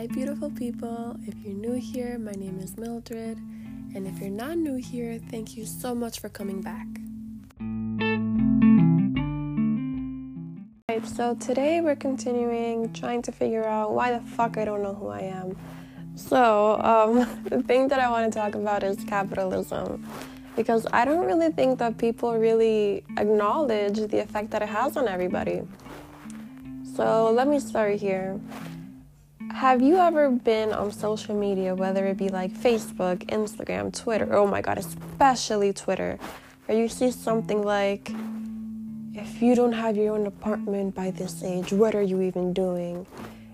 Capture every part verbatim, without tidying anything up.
Hi beautiful people, if you're new here, my name is Mildred, and if you're not new here, thank you so much for coming back. Alright, so today we're continuing trying to figure out why the fuck I don't know who I am. So, um, the thing that I want to talk about is capitalism, because I don't really think that people really acknowledge the effect that it has on everybody. So let me start here. Have you ever been on social media, whether it be like Facebook, Instagram, Twitter, oh my god, especially Twitter, where you see something like, if you don't have your own apartment by this age, what are you even doing?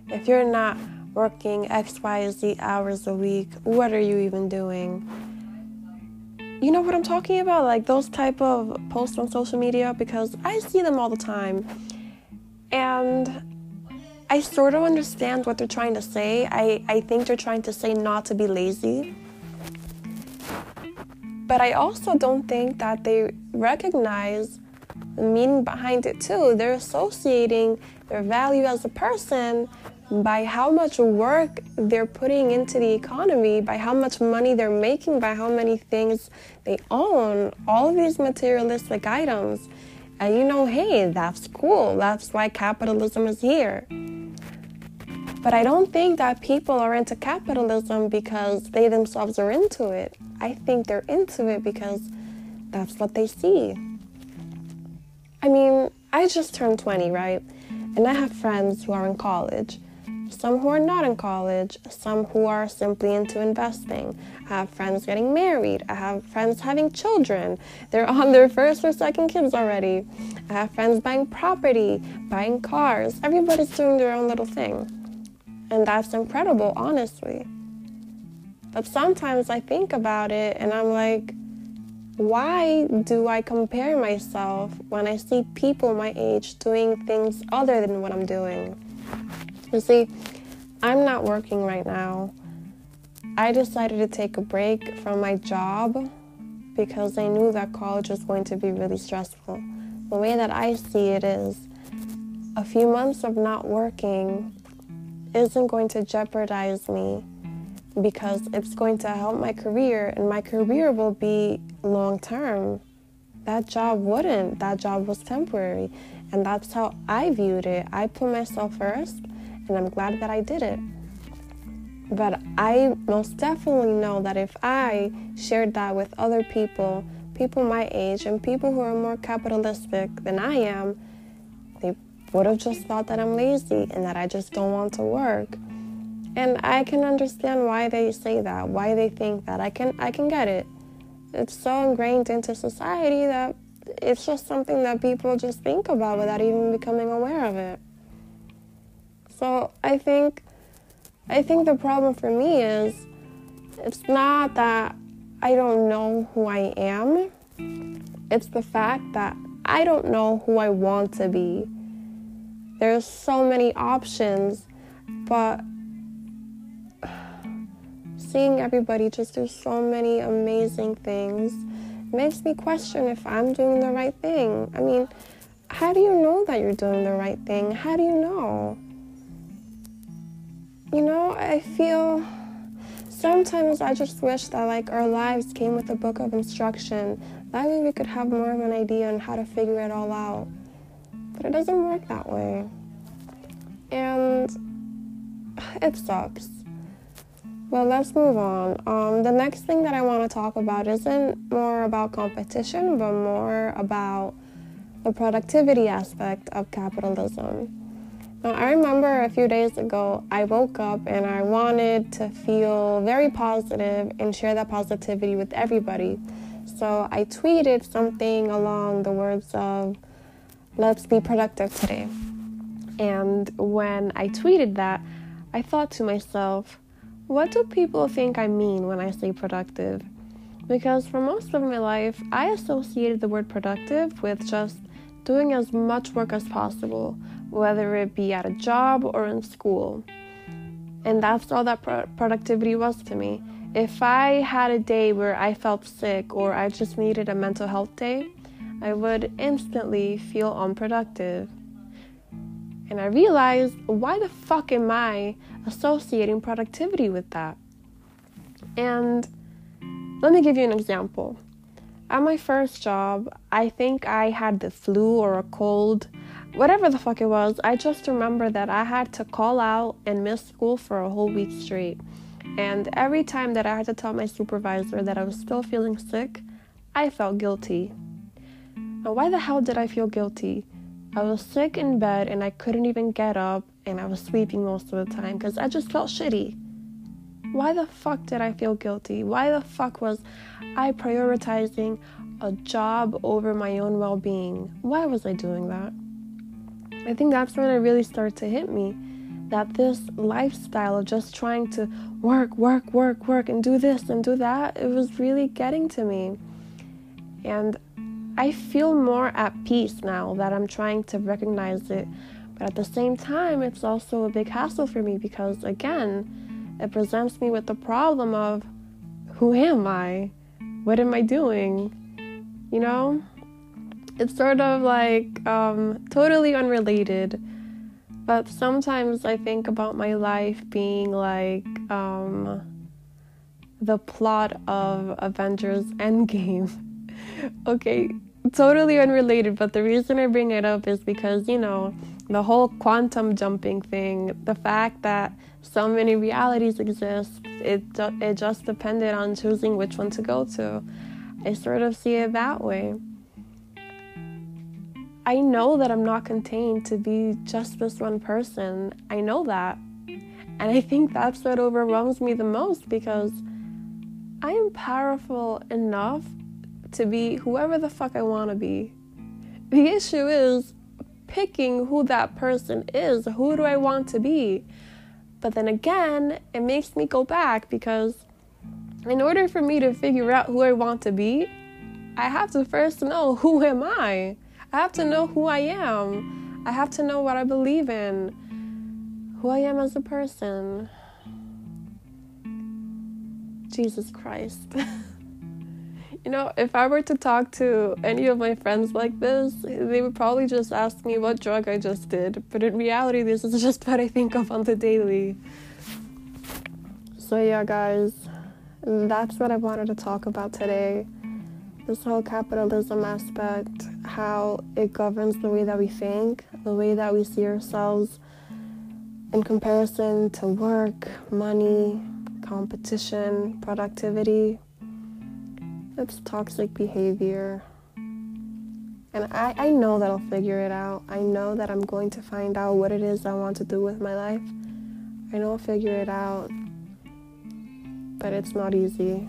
If you're not working X, Y, Z hours a week, what are you even doing? You know what I'm talking about? Like those type of posts on social media, because I see them all the time. And I sort of understand what they're trying to say. I, I think they're trying to say not to be lazy. But I also don't think that they recognize the meaning behind it too. They're associating their value as a person by how much work they're putting into the economy, by how much money they're making, by how many things they own, all of these materialistic items. And you know, hey, that's cool. That's why capitalism is here. But I don't think that people are into capitalism because they themselves are into it. I think they're into it because that's what they see. I mean, I just turned twenty, right? And I have friends who are in college, some who are not in college, some who are simply into investing. I have friends getting married. I have friends having children. They're on their first or second kids already. I have friends buying property, buying cars. Everybody's doing their own little thing. And that's incredible, honestly. But sometimes I think about it and I'm like, why do I compare myself when I see people my age doing things other than what I'm doing? You see, I'm not working right now. I decided to take a break from my job because I knew that college was going to be really stressful. The way that I see it is, a few months of not working isn't going to jeopardize me because it's going to help my career, and my career will be long-term. That job wouldn't. That job was temporary, and that's how I viewed it. I put myself first, and I'm glad that I did it. But I most definitely know that if I shared that with other people, people my age and people who are more capitalistic than I am, they would have just thought that I'm lazy and that I just don't want to work. And I can understand why they say that, why they think that. I can, I can get it. It's so ingrained into society that it's just something that people just think about without even becoming aware of it. So I think I think the problem for me is, it's not that I don't know who I am. It's the fact that I don't know who I want to be. There's so many options, but seeing everybody just do so many amazing things makes me question if I'm doing the right thing. I mean, how do you know that you're doing the right thing? How do you know? You know, I feel sometimes I just wish that like our lives came with a book of instruction. That way we could have more of an idea on how to figure it all out. But it doesn't work that way. And it sucks. Well, let's move on. Um, the next thing that I want to talk about isn't more about competition, but more about the productivity aspect of capitalism. Now, I remember a few days ago, I woke up and I wanted to feel very positive and share that positivity with everybody. So I tweeted something along the words of, let's be productive today. And when I tweeted that, I thought to myself, what do people think I mean when I say productive? Because for most of my life, I associated the word productive with just doing as much work as possible, whether it be at a job or in school. And that's all that pro- productivity was to me. If I had a day where I felt sick or I just needed a mental health day, I would instantly feel unproductive. And I realized, why the fuck am I associating productivity with that? And let me give you an example. At my first job, I think I had the flu or a cold, whatever the fuck it was. I just remember that I had to call out and miss school for a whole week straight. And every time that I had to tell my supervisor that I was still feeling sick, I felt guilty. Now, why the hell did I feel guilty? I was sick in bed and I couldn't even get up, and I was sleeping most of the time because I just felt shitty. Why the fuck did I feel guilty? Why the fuck was I prioritizing a job over my own well-being? Why was I doing that? I think that's when it really started to hit me, that this lifestyle of just trying to work, work, work, work, and do this and do that, it was really getting to me. And I feel more at peace now that I'm trying to recognize it. But at the same time, it's also a big hassle for me because, again, it presents me with the problem of, who am I? What am I doing? You know? It's sort of like um, totally unrelated. But sometimes I think about my life being like um, the plot of Avengers Endgame. Okay, totally unrelated, but the reason I bring it up is because, you know, the whole quantum jumping thing, the fact that so many realities exist, it, it just depended on choosing which one to go to. I sort of see it that way. I know that I'm not contained to be just this one person. I know that. And I think that's what overwhelms me the most, because I am powerful enough to be whoever the fuck I want to be. The issue is picking who that person is. Who do I want to be? But then again, it makes me go back, because in order for me to figure out who I want to be, I have to first know, who am I? I have to know who I am. I have to know what I believe in, who I am as a person. Jesus Christ. You know, if I were to talk to any of my friends like this, they would probably just ask me what drug I just did. But in reality, this is just what I think of on the daily. So yeah, guys, that's what I wanted to talk about today. This whole capitalism aspect, how it governs the way that we think, the way that we see ourselves in comparison to work, money, competition, productivity. It's toxic behavior. And I, I know that I'll figure it out. I know that I'm going to find out what it is I want to do with my life. I know I'll figure it out. But it's not easy.